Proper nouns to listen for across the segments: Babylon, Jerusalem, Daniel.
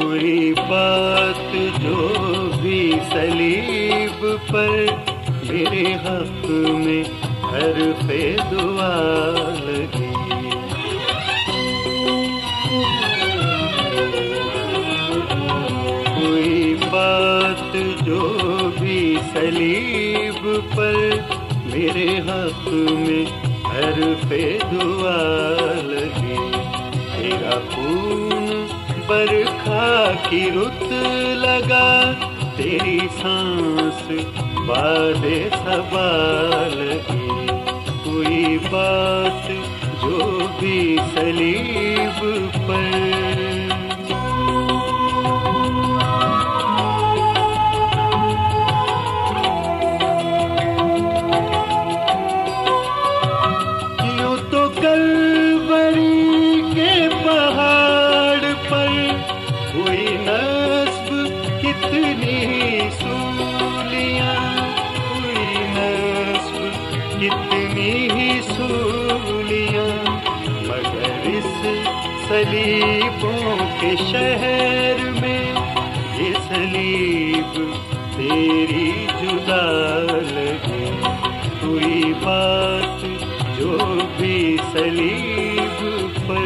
ہوئی بات جو بھی صلیب پر میرے حق میں حرف دعا لگی، ہوئی بات جو بھی صلیب پر میرے حق میں حرف دعا لگی، تیرا خون برکھا کی رت لگا، تیری سانس باد صبا لگی، کوئی بات جو بھی صلیب پر۔ صلیبوں کے شہر میں یہ صلیب تیری جدا لگی، کوئی بات جو بھی صلیب پر۔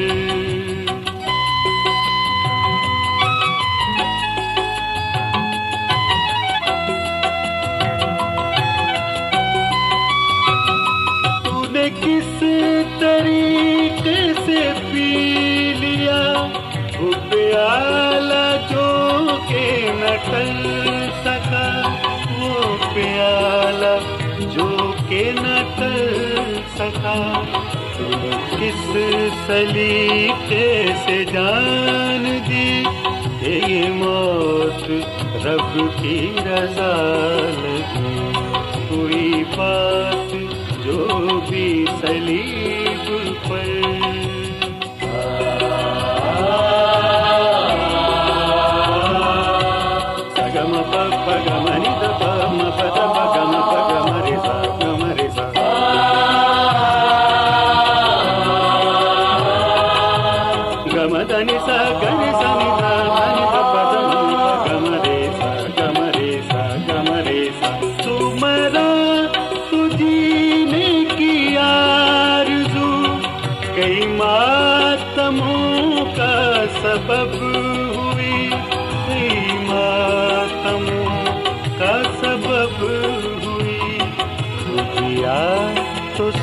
پیالہ جو کہ نہ ٹل سکا، وہ پیالہ جو کہ نہ ٹل سکا، کس سلیقے سے جان دی یہ موت رب کی رضا لگی، کوئی بات جو بھی صلیب پر۔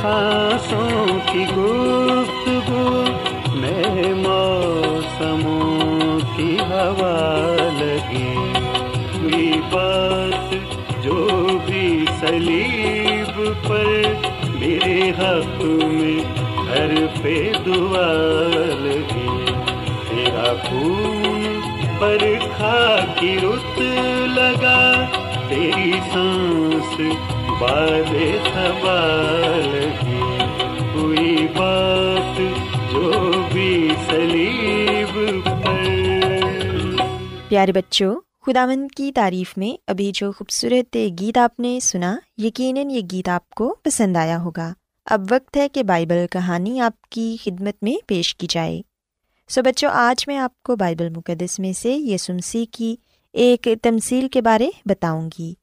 سانسوں کی گفتگو میں موسموں کی ہوا لگی، کوئی بات جو بھی صلیب پر میرے حق میں ہر پہ دعا لگی، تیرا خون پر خاک کی رت لگا، تیری سانس باد صبا لگی، کوئی بات جو بھی صلیب پر۔ پیارے بچوں، خداوند کی تعریف میں ابھی جو خوبصورت گیت آپ نے سنا، یقیناً یہ گیت آپ کو پسند آیا ہوگا۔ اب وقت ہے کہ بائبل کہانی آپ کی خدمت میں پیش کی جائے۔ بچوں، آج میں آپ کو بائبل مقدس میں سے یسوع مسیح کی ایک تمثیل کے بارے بتاؤں گی،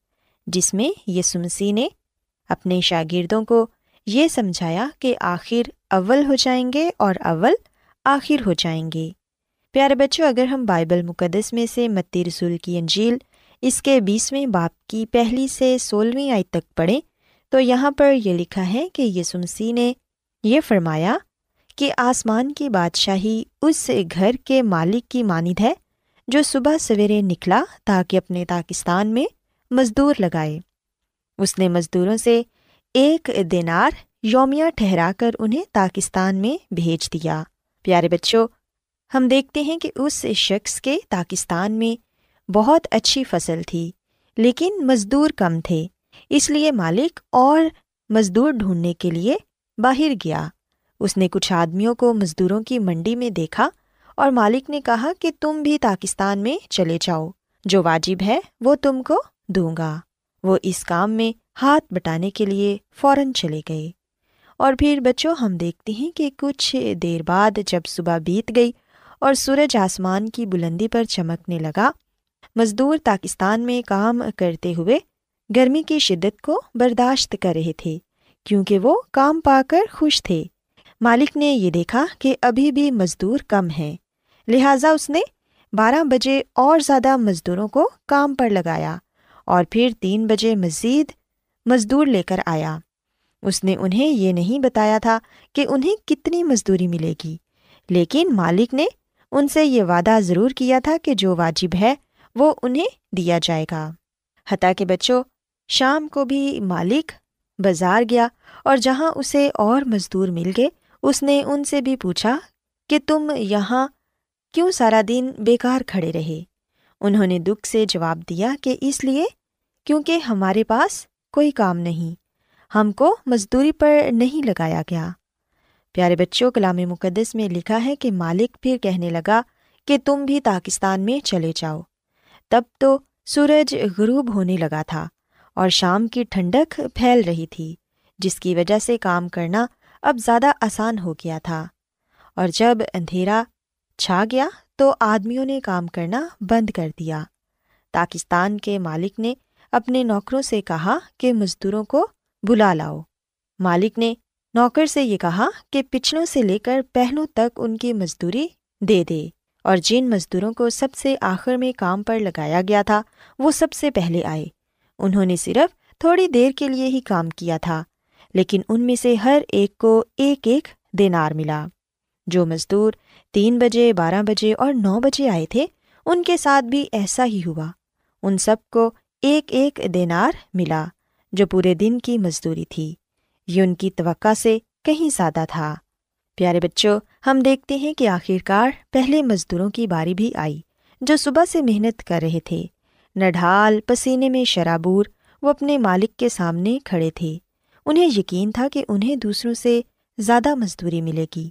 جس میں یسوع مسیح نے اپنے شاگردوں کو یہ سمجھایا کہ آخر اول ہو جائیں گے اور اول آخر ہو جائیں گے۔ پیارے بچوں، اگر ہم بائبل مقدس میں سے متی رسول کی انجیل اس کے 20ویں باب کی 1 سے 16 آیت تک پڑھیں تو یہاں پر یہ لکھا ہے کہ یسوع مسیح نے یہ فرمایا کہ آسمان کی بادشاہی اس گھر کے مالک کی مانند ہے جو صبح سویرے نکلا تاکہ اپنے پاکستان میں مزدور لگائے۔ اس نے مزدوروں سے 1 دینار یومیہ ٹھہرا کر انہیں پاکستان میں بھیج دیا۔ پیارے بچوں، ہم دیکھتے ہیں کہ اس شخص کے پاکستان میں بہت اچھی فصل تھی، لیکن مزدور کم تھے، اس لیے مالک اور مزدور ڈھونڈنے کے لیے باہر گیا۔ اس نے کچھ آدمیوں کو مزدوروں کی منڈی میں دیکھا اور مالک نے کہا کہ تم بھی پاکستان میں چلے جاؤ، جو واجب ہے وہ تم کو دوں گا۔ وہ اس کام میں ہاتھ بٹانے کے لیے فوراً چلے گئے۔ اور پھر بچوں، ہم دیکھتے ہیں کہ کچھ دیر بعد جب صبح بیت گئی اور سورج آسمان کی بلندی پر چمکنے لگا، مزدور پاکستان میں کام کرتے ہوئے گرمی کی شدت کو برداشت کر رہے تھے کیونکہ وہ کام پا کر خوش تھے۔ مالک نے یہ دیکھا کہ ابھی بھی مزدور کم ہیں، لہٰذا اس نے 12 بجے اور زیادہ مزدوروں کو کام پر لگایا اور پھر 3 بجے مزید مزدور لے کر آیا۔ اس نے انہیں یہ نہیں بتایا تھا کہ انہیں کتنی مزدوری ملے گی، لیکن مالک نے ان سے یہ وعدہ ضرور کیا تھا کہ جو واجب ہے وہ انہیں دیا جائے گا۔ حتیٰ کہ بچوں، شام کو بھی مالک بازار گیا اور جہاں اسے اور مزدور مل گئے، اس نے ان سے بھی پوچھا کہ تم یہاں کیوں سارا دن بیکار کھڑے رہے؟ انہوں نے دکھ سے جواب دیا کہ اس لیے کیونکہ ہمارے پاس کوئی کام نہیں، ہم کو مزدوری پر نہیں لگایا گیا۔ پیارے بچوں، کلام مقدس میں لکھا ہے کہ مالک پھر کہنے لگا کہ تم بھی پاکستان میں چلے جاؤ۔ تب تو سورج غروب ہونے لگا تھا اور شام کی ٹھنڈک پھیل رہی تھی، جس کی وجہ سے کام کرنا اب زیادہ آسان ہو گیا تھا۔ اور جب اندھیرا چھا گیا تو آدمیوں نے کام کرنا بند کر دیا۔ پاکستان کے مالک نے اپنے نوکروں سے کہا کہ مزدوروں کو بلا لاؤ۔ مالک نے نوکر سے یہ کہا کہ پچھلوں سے لے کر پہلوں تک ان کی مزدوری دے دے، اور جن مزدوروں کو سب سے آخر میں کام پر لگایا گیا تھا وہ سب سے پہلے آئے۔ انہوں نے صرف تھوڑی دیر کے لیے ہی کام کیا تھا، لیکن ان میں سے ہر ایک کو 1 دینار ملا۔ جو مزدور 3 بجے، 12 بجے اور 9 بجے آئے تھے، ان کے ساتھ بھی ایسا ہی ہوا۔ ان سب کو 1 دینار ملا، جو پورے دن کی مزدوری تھی۔ یہ ان کی توقع سے کہیں زیادہ تھا۔ پیارے بچوں، ہم دیکھتے ہیں کہ آخرکار پہلے مزدوروں کی باری بھی آئی، جو صبح سے محنت کر رہے تھے۔ نڈھال، پسینے میں شرابور وہ اپنے مالک کے سامنے کھڑے تھے۔ انہیں یقین تھا کہ انہیں دوسروں سے زیادہ مزدوری ملے گی،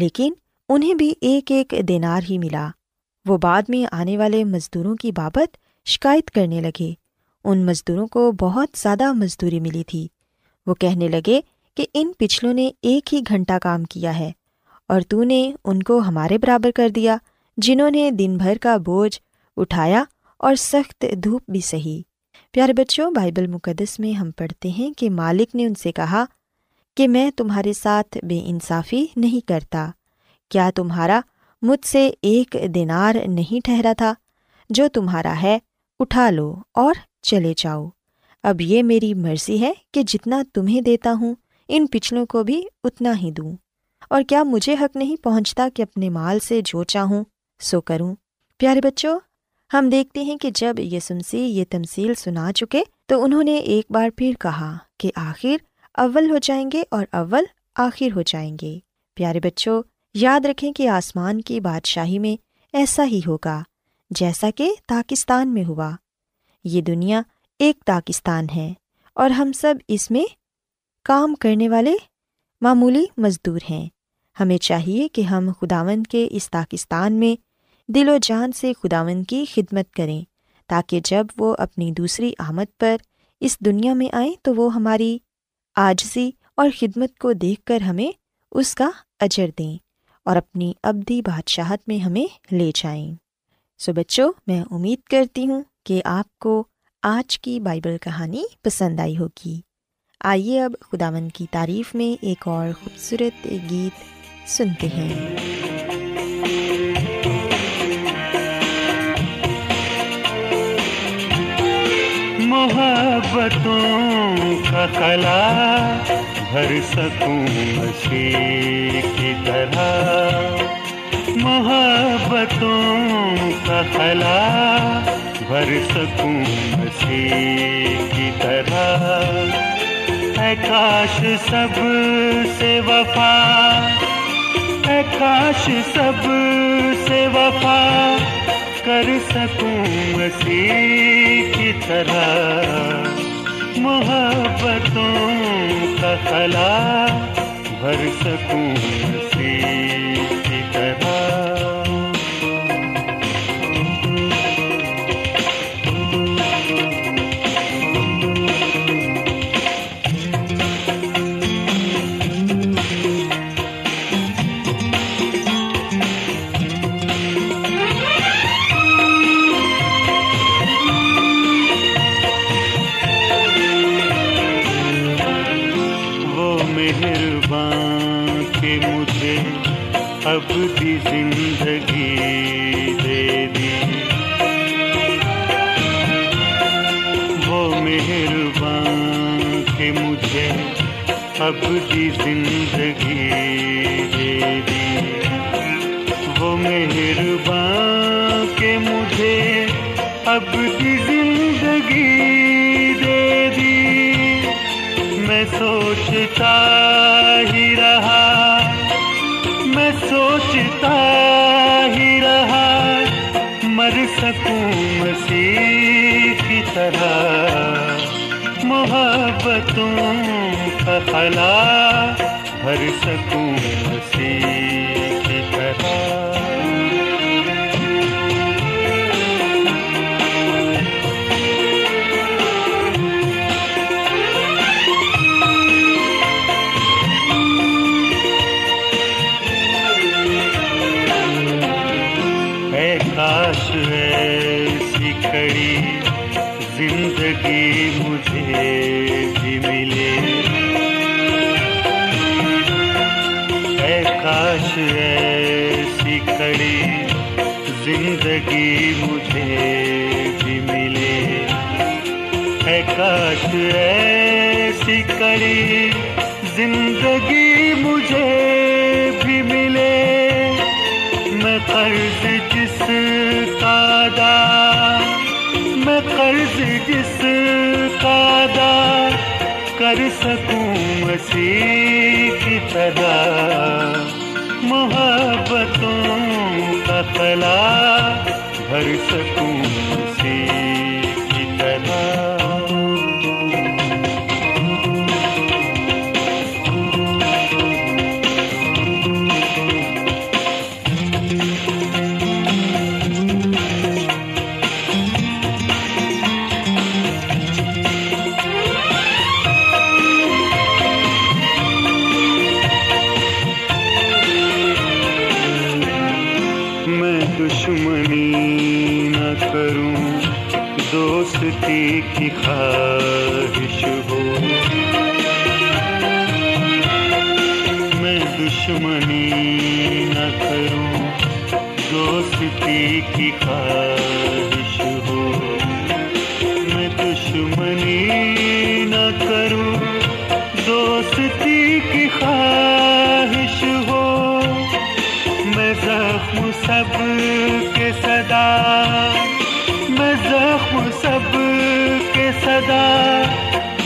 لیکن انہیں بھی 1 دینار ہی ملا۔ وہ بعد میں آنے والے مزدوروں کی بابت شکایت کرنے لگے۔ ان مزدوروں کو بہت زیادہ مزدوری ملی تھی۔ وہ کہنے لگے کہ ان پچھلوں نے 1 ہی گھنٹہ کام کیا ہے، اور تو نے ان کو ہمارے برابر کر دیا، جنہوں نے دن بھر کا بوجھ اٹھایا اور سخت دھوپ بھی سہی۔ پیارے بچوں، بائبل مقدس میں ہم پڑھتے ہیں کہ مالک نے ان سے کہا کہ میں تمہارے ساتھ بے انصافی نہیں کرتا، کیا تمہارا مجھ سے 1 دینار نہیں ٹھہرا تھا؟ جو تمہارا ہے اٹھا لو اور چلے جاؤ۔ اب یہ میری مرضی ہے کہ جتنا تمہیں دیتا ہوں، ان پچھلوں کو بھی اتنا ہی دوں، اور کیا مجھے حق نہیں پہنچتا کہ اپنے مال سے جو چاہوں سو کروں؟ پیارے بچوں، ہم دیکھتے ہیں کہ جب یسوع مسیح یہ تمثیل سنا چکے تو انہوں نے ایک بار پھر کہا کہ آخر اول ہو جائیں گے اور اول آخر ہو جائیں گے۔ پیارے بچوں، یاد رکھیں کہ آسمان کی بادشاہی میں ایسا ہی ہوگا جیسا کہ پاکستان میں ہوا۔ یہ دنیا ایک پاکستان ہے، اور ہم سب اس میں کام کرنے والے معمولی مزدور ہیں۔ ہمیں چاہیے کہ ہم خداوند کے اس پاکستان میں دل و جان سے خداوند کی خدمت کریں، تاکہ جب وہ اپنی دوسری آمد پر اس دنیا میں آئیں تو وہ ہماری عاجزی اور خدمت کو دیکھ کر ہمیں اس کا اجر دیں اور اپنی ابدی بادشاہت میں ہمیں لے جائیں۔ سو بچوں، میں امید کرتی ہوں کہ آپ کو آج کی بائبل کہانی پسند آئی ہوگی۔ آئیے اب خداوند کی تعریف میں ایک اور خوبصورت گیت سنتے ہیں۔ محبتوں کا خلا بھر سکوں مسیح کی طرح، محبتوں کا خلا بھر سکوں مسیح کی طرح، اے کاش سب سے وفا، اے کاش سب سے وفا کر سکوں مسیح کی طرح، محبتوں کا خلا بھر سکوں مسیح کی طرح۔ اب بھی زندگی دے دی وہ مہربان کہ مجھے اب بھی زندگی دے دی، وہ مہربان کہ مجھے اب بھی زندگی دے دی، میں سوچتا ہی رہا، میں سوچتا ہی رہا مر سکوں مسیح کی طرح، محبتوں کا خلا بھر سکوں مسیح کی طرح۔ ایسی کڑی زندگی مجھے بھی ملے، اے کاش ایسی کڑی زندگی مجھے بھی ملے، اے کاش ایسی کڑی زندگی مجھے بھی ملے، میں قرض جس کا ادا، میں قرض جس کا ادا کر سکوں مسیح کی طرح، محبتوں کا خلا بھر سکوں مسیح کی طرح۔ دوستی کی خواہش ہو، میں دشمنی نہ کروں، دوستی کی خواہش ہو، میں دشمنی نہ کروں، دوستی کی خواہش ہو، میں زخم سب کے صدا، میں زخم سب کے صدا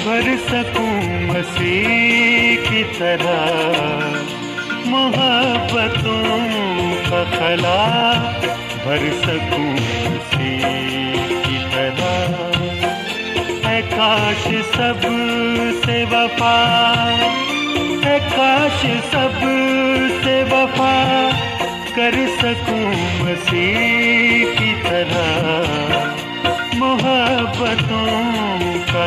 بھر سکوں مسیح کی طرح، محبتوں کا خلا بھر سکوں مسیح کی طرح، اے کاش سب سے وفا، اے کاش سب سے وفا کر سکوں مسیح کی طرح، محبتوں کا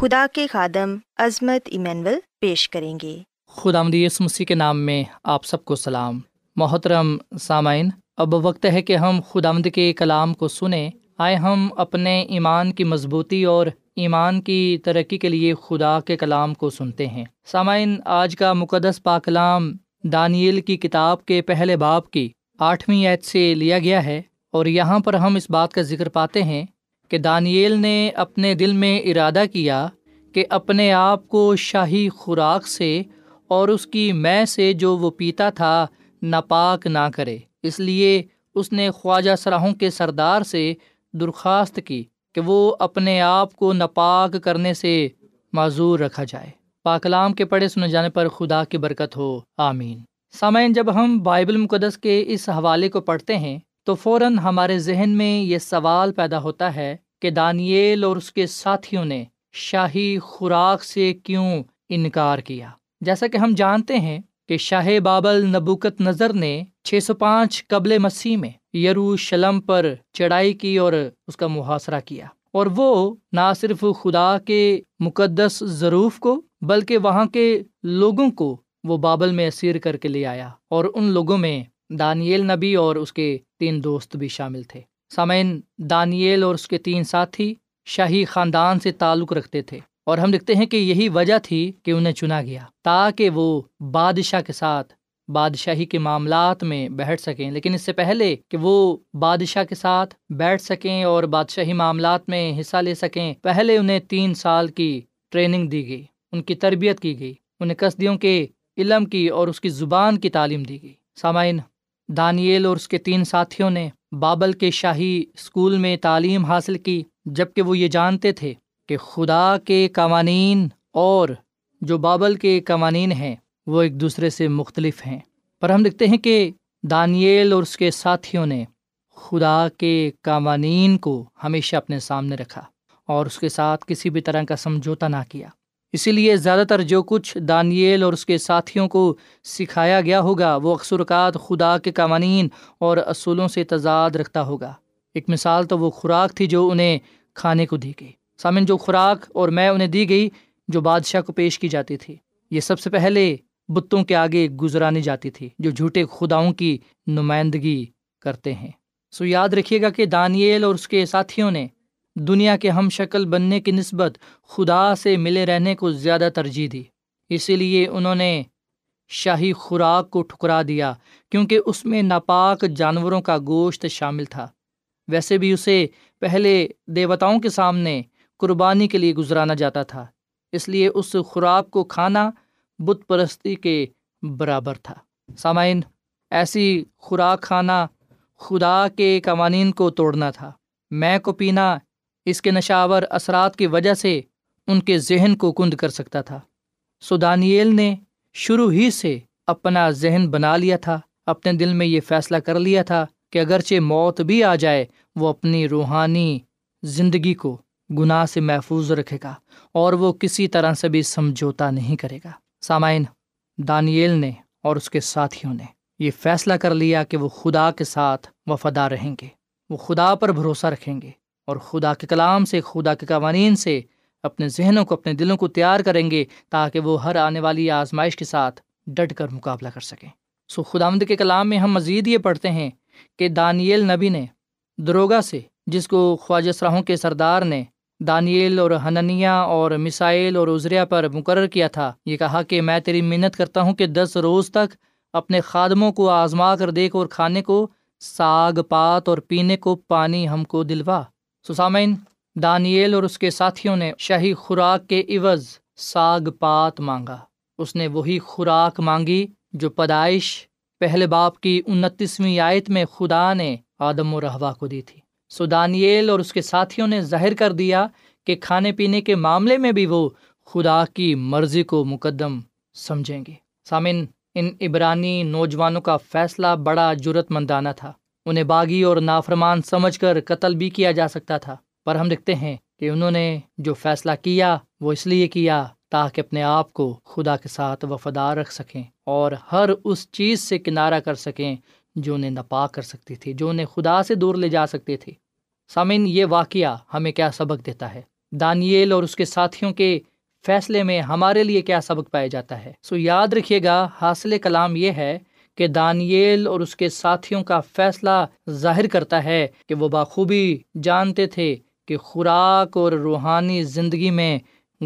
خدا کے خادم عظمت ایمینول پیش کریں گے۔ خداوند یسوع مسیح کے نام میں آپ سب کو سلام۔ محترم سامعین، اب وقت ہے کہ ہم خداوند کے کلام کو سنیں۔ آئے ہم اپنے ایمان کی مضبوطی اور ایمان کی ترقی کے لیے خدا کے کلام کو سنتے ہیں۔ سامعین، آج کا مقدس پاکلام دانیل کی کتاب کے پہلے باب کی 8ویں آیت سے لیا گیا ہے، اور یہاں پر ہم اس بات کا ذکر پاتے ہیں کہ دانیل نے اپنے دل میں ارادہ کیا کہ اپنے آپ کو شاہی خوراک سے اور اس کی مے سے جو وہ پیتا تھا ناپاک نہ کرے، اس لیے اس نے خواجہ سراہوں کے سردار سے درخواست کی کہ وہ اپنے آپ کو ناپاک کرنے سے معذور رکھا جائے۔ پاکلام کے پڑھے سنے جانے پر خدا کی برکت ہو، آمین۔ سامعین، جب ہم بائبل مقدس کے اس حوالے کو پڑھتے ہیں تو فوراً ہمارے ذہن میں یہ سوال پیدا ہوتا ہے کہ دانیل اور اس کے ساتھیوں نے شاہی خوراک سے کیوں انکار کیا؟ جیسا کہ ہم جانتے ہیں کہ شاہ بابل نبوکدنضر نے 605 قبل مسیح میں یروشلم پر چڑھائی کی اور اس کا محاصرہ کیا، اور وہ نہ صرف خدا کے مقدس ظروف کو بلکہ وہاں کے لوگوں کو وہ بابل میں اسیر کر کے لے آیا، اور ان لوگوں میں دانیل نبی اور اس کے 3 دوست بھی شامل تھے۔ سامعین، دانیل اور اس کے 3 ساتھی شاہی خاندان سے تعلق رکھتے تھے، اور ہم دیکھتے ہیں کہ یہی وجہ تھی کہ انہیں چنا گیا تاکہ وہ بادشاہ کے ساتھ بادشاہی کے معاملات میں بیٹھ سکیں، لیکن اس سے پہلے کہ وہ بادشاہ کے ساتھ بیٹھ سکیں اور بادشاہی معاملات میں حصہ لے سکیں، پہلے انہیں 3 سال کی ٹریننگ دی گئی، ان کی تربیت کی گئی، انہیں قصدیوں کے علم کی اور اس کی زبان کی تعلیم دی گئی۔ سامعین، دانیل اور اس کے 3 ساتھیوں نے بابل کے شاہی اسکول میں تعلیم حاصل کی، جبکہ وہ یہ جانتے تھے کہ خدا کے قوانین اور جو بابل کے قوانین ہیں وہ ایک دوسرے سے مختلف ہیں، پر ہم دیکھتے ہیں کہ دانیل اور اس کے ساتھیوں نے خدا کے قوانین کو ہمیشہ اپنے سامنے رکھا اور اس کے ساتھ کسی بھی طرح کا سمجھوتا نہ کیا۔ اسی لیے زیادہ تر جو کچھ دانیل اور اس کے ساتھیوں کو سکھایا گیا ہوگا وہ اکثر اوقات خدا کے قوانین اور اصولوں سے تضاد رکھتا ہوگا۔ ایک مثال تو وہ خوراک تھی جو انہیں کھانے کو دی گئی۔ سامعین، جو خوراک اور میں انہیں دی گئی جو بادشاہ کو پیش کی جاتی تھی، یہ سب سے پہلے بتوں کے آگے گزرانی جاتی تھی جو جھوٹے خداؤں کی نمائندگی کرتے ہیں۔ سو یاد رکھیے گا کہ دانیل اور اس کے ساتھیوں نے دنیا کے ہم شکل بننے کی نسبت خدا سے ملے رہنے کو زیادہ ترجیح دی، اسی لیے انہوں نے شاہی خوراک کو ٹھکرا دیا کیونکہ اس میں ناپاک جانوروں کا گوشت شامل تھا۔ ویسے بھی اسے پہلے دیوتاؤں کے سامنے قربانی کے لیے گزرانا جاتا تھا، اس لیے اس خراب کو کھانا بت پرستی کے برابر تھا۔ سامعین، ایسی خوراک کھانا خدا کے قوانین کو توڑنا تھا۔ مے کو پینا اس کے نشاور اثرات کی وجہ سے ان کے ذہن کو کند کر سکتا تھا۔ سو دانیل نے شروع ہی سے اپنا ذہن بنا لیا تھا، اپنے دل میں یہ فیصلہ کر لیا تھا کہ اگرچہ موت بھی آ جائے وہ اپنی روحانی زندگی کو گناہ سے محفوظ رکھے گا اور وہ کسی طرح سے بھی سمجھوتا نہیں کرے گا۔ سامعین، دانیل نے اور اس کے ساتھیوں نے یہ فیصلہ کر لیا کہ وہ خدا کے ساتھ وفادار رہیں گے، وہ خدا پر بھروسہ رکھیں گے اور خدا کے کلام سے، خدا کے قوانین سے اپنے ذہنوں کو، اپنے دلوں کو تیار کریں گے تاکہ وہ ہر آنے والی آزمائش کے ساتھ ڈٹ کر مقابلہ کر سکیں۔ سو خداوند کے کلام میں ہم مزید یہ پڑھتے ہیں کہ دانیل نبی نے دروگا سے، جس کو خواجہ سراہوں کے سردار نے دانیل اور حنانیہ اور میشائیل اور عزریہ پر مقرر کیا تھا، یہ کہا کہ میں تیری منت کرتا ہوں کہ 10 روز تک اپنے خادموں کو آزما کر دیکھ اور کھانے کو ساگ پات اور پینے کو پانی ہم کو دلوا۔ سامعین، دانیل اور اس کے ساتھیوں نے شاہی خوراک کے عوض ساگ پات مانگا۔ اس نے وہی خوراک مانگی جو پیدائش پہلے باب کی 29ویں آیت میں خدا نے آدم و حوا کو دی تھی۔ سو دانیل اور اس کے ساتھیوں نے ظاہر کر دیا کہ کھانے پینے کے معاملے میں بھی وہ خدا کی مرضی کو مقدم سمجھیں گے۔ سامعین، ان عبرانی نوجوانوں کا فیصلہ بڑا جرأت مندانہ تھا۔ انہیں باغی اور نافرمان سمجھ کر قتل بھی کیا جا سکتا تھا، پر ہم دیکھتے ہیں کہ انہوں نے جو فیصلہ کیا وہ اس لیے کیا تاکہ اپنے آپ کو خدا کے ساتھ وفادار رکھ سکیں اور ہر اس چیز سے کنارہ کر سکیں جو انہیں ناپاک کر سکتی تھی، جو انہیں خدا سے دور لے جا سکتی تھی۔ سامعین، یہ واقعہ ہمیں کیا سبق دیتا ہے؟ دانیل اور اس کے ساتھیوں کے فیصلے میں ہمارے لیے کیا سبق پایا جاتا ہے؟ سو یاد رکھیے گا، حاصل کلام یہ ہے کہ دانیل اور اس کے ساتھیوں کا فیصلہ ظاہر کرتا ہے کہ وہ بخوبی جانتے تھے کہ خوراک اور روحانی زندگی میں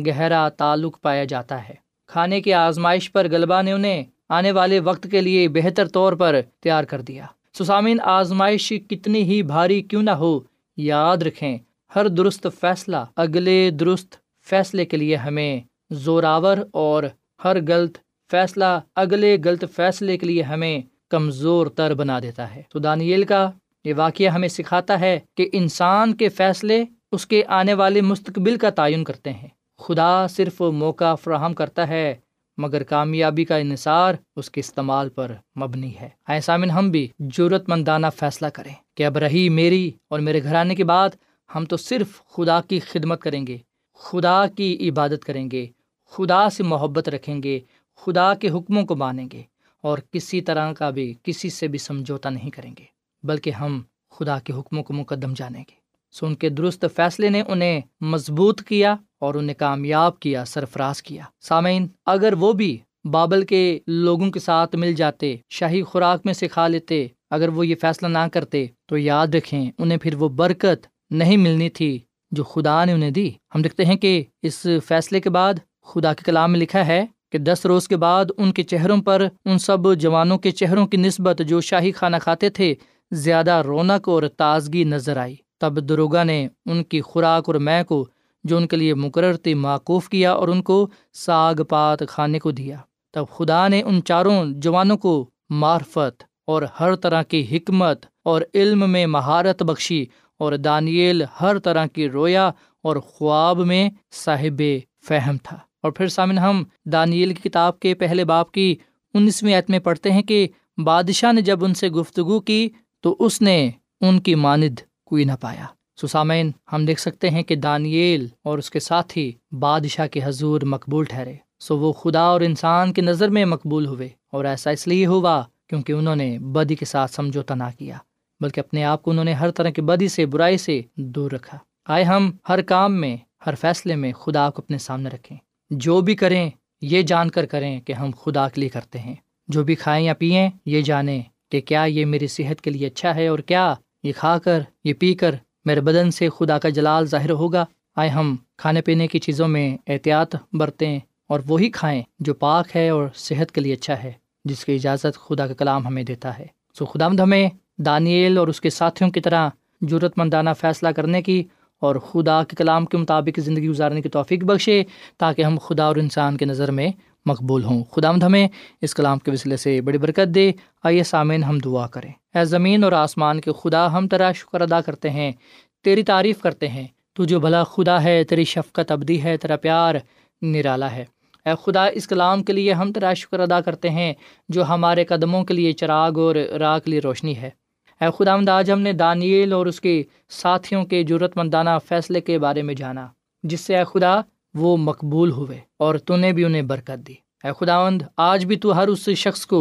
گہرا تعلق پایا جاتا ہے۔ کھانے کی آزمائش پر غلبہ نے انہیں آنے والے وقت کے لیے بہتر طور پر تیار کر دیا۔ سامعین، آزمائش کتنی ہی بھاری کیوں نہ ہو، یاد رکھیں ہر درست فیصلہ اگلے درست فیصلے کے لیے ہمیں زوراور اور ہر غلط فیصلہ اگلے غلط فیصلے کے لیے ہمیں کمزور تر بنا دیتا ہے۔ تو دانیل کا یہ واقعہ ہمیں سکھاتا ہے کہ انسان کے فیصلے اس کے آنے والے مستقبل کا تعین کرتے ہیں۔ خدا صرف موقع فراہم کرتا ہے، مگر کامیابی کا انحصار اس کے استعمال پر مبنی ہے۔ آئے سامن، ہم بھی جرأت مندانہ فیصلہ کریں کہ اب رہی میری اور میرے گھرانے کی بات، ہم تو صرف خدا کی خدمت کریں گے، خدا کی عبادت کریں گے، خدا سے محبت رکھیں گے، خدا کے حکموں کو مانیں گے اور کسی طرح کا بھی، کسی سے بھی سمجھوتا نہیں کریں گے، بلکہ ہم خدا کے حکموں کو مقدم جانیں گے۔ سو ان کے درست فیصلے نے انہیں مضبوط کیا اور انہیں کامیاب کیا، سرفراز کیا۔ سامعین، اگر وہ بھی بابل کے لوگوں کے ساتھ مل جاتے، شاہی خوراک میں سے کھا لیتے، اگر وہ یہ فیصلہ نہ کرتے تو یاد رکھیں انہیں پھر وہ برکت نہیں ملنی تھی جو خدا نے انہیں دی۔ ہم دیکھتے ہیں کہ اس فیصلے کے بعد خدا کے کلام میں لکھا ہے کہ 10 روز کے بعد ان کے چہروں پر ان سب جوانوں کے چہروں کی نسبت جو شاہی کھانا کھاتے تھے زیادہ رونق اور تازگی نظر آئی۔ تب دروگا نے ان کی خوراک اور مے کو جو ان کے لیے مقرر تھی موقوف کیا اور ان کو ساگ پات کھانے کو دیا۔ تب خدا نے ان چاروں جوانوں کو معرفت اور ہر طرح کی حکمت اور علم میں مہارت بخشی اور دانیل ہر طرح کی رویا اور خواب میں صاحب فہم تھا۔ اور پھر سامن، ہم دانیل کی کتاب کے پہلے باب کی 19ویں آیت میں پڑھتے ہیں کہ بادشاہ نے جب ان سے گفتگو کی تو اس نے ان کی مانند کوئی نہ پایا۔ سو سامعین، ہم دیکھ سکتے ہیں کہ دانیل اور اس کے ساتھی بادشاہ کے حضور مقبول ٹھہرے۔ سو وہ خدا اور انسان کی نظر میں مقبول ہوئے، اور ایسا اس لیے ہوا کیونکہ انہوں نے بدی کے ساتھ سمجھوتا نہ کیا، بلکہ اپنے آپ کو انہوں نے ہر طرح کی بدی سے، برائی سے دور رکھا۔ آئے ہم ہر کام میں، ہر فیصلے میں خدا کو اپنے سامنے رکھیں۔ جو بھی کریں یہ جان کر کریں کہ ہم خدا کے لیے کرتے ہیں۔ جو بھی کھائیں یا پئیں یہ جانیں کہ کیا یہ میری صحت کے لیے اچھا ہے اور کیا یہ کھا کر، یہ پی کر میرے بدن سے خدا کا جلال ظاہر ہوگا۔ آئے ہم کھانے پینے کی چیزوں میں احتیاط برتیں اور وہی کھائیں جو پاک ہے اور صحت کے لیے اچھا ہے، جس کی اجازت خدا کا کلام ہمیں دیتا ہے۔ سو خداوند ہمیں دانیل اور اس کے ساتھیوں کی طرح جرأت مندانہ فیصلہ کرنے کی اور خدا کے کلام کے مطابق زندگی گزارنے کی توفیق بخشے تاکہ ہم خدا اور انسان کے نظر میں مقبول ہوں۔ خداوند ہمیں اس کلام کے وسیلے سے بڑی برکت دے۔ آئیے سامعین ہم دعا کریں۔ اے زمین اور آسمان کے خدا، ہم تیرا شکر ادا کرتے ہیں، تیری تعریف کرتے ہیں، تو جو بھلا خدا ہے، تیری شفقت ابدی ہے، تیرا پیار نرالا ہے۔ اے خدا، اس کلام کے لیے ہم تیرا شکر ادا کرتے ہیں جو ہمارے قدموں کے لیے چراغ اور راہ کے لیے روشنی ہے۔ اے خداوند، آج ہم نے دانیل اور اس کے ساتھیوں کے جرات مندانہ فیصلے کے بارے میں جانا، جس سے اے خدا وہ مقبول ہوئے اور تو نے بھی انہیں برکت دی۔ اے خداوند، آج بھی تو ہر اس شخص کو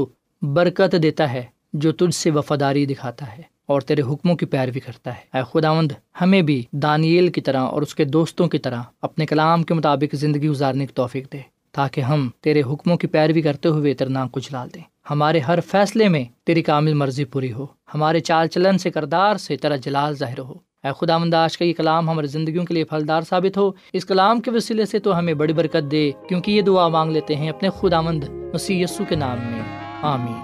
برکت دیتا ہے جو تجھ سے وفاداری دکھاتا ہے اور تیرے حکموں کی پیروی کرتا ہے۔ اے خداوند، ہمیں بھی دانیل کی طرح اور اس کے دوستوں کی طرح اپنے کلام کے مطابق زندگی گزارنے کی توفیق دے، تاکہ ہم تیرے حکموں کی پیروی کرتے ہوئے تیرے نام کو جلال دیں۔ ہمارے ہر فیصلے میں تیری کامل مرضی پوری ہو، ہمارے چال چلن سے، کردار سے تیرا جلال ظاہر ہو۔ اے خداوند، آج کا یہ کلام ہماری زندگیوں کے لیے پھلدار ثابت ہو۔ اس کلام کے وسیلے سے تو ہمیں بڑی برکت دے، کیونکہ یہ دعا مانگ لیتے ہیں اپنے خداوند مسیح یسوع کے نام میں، آمین۔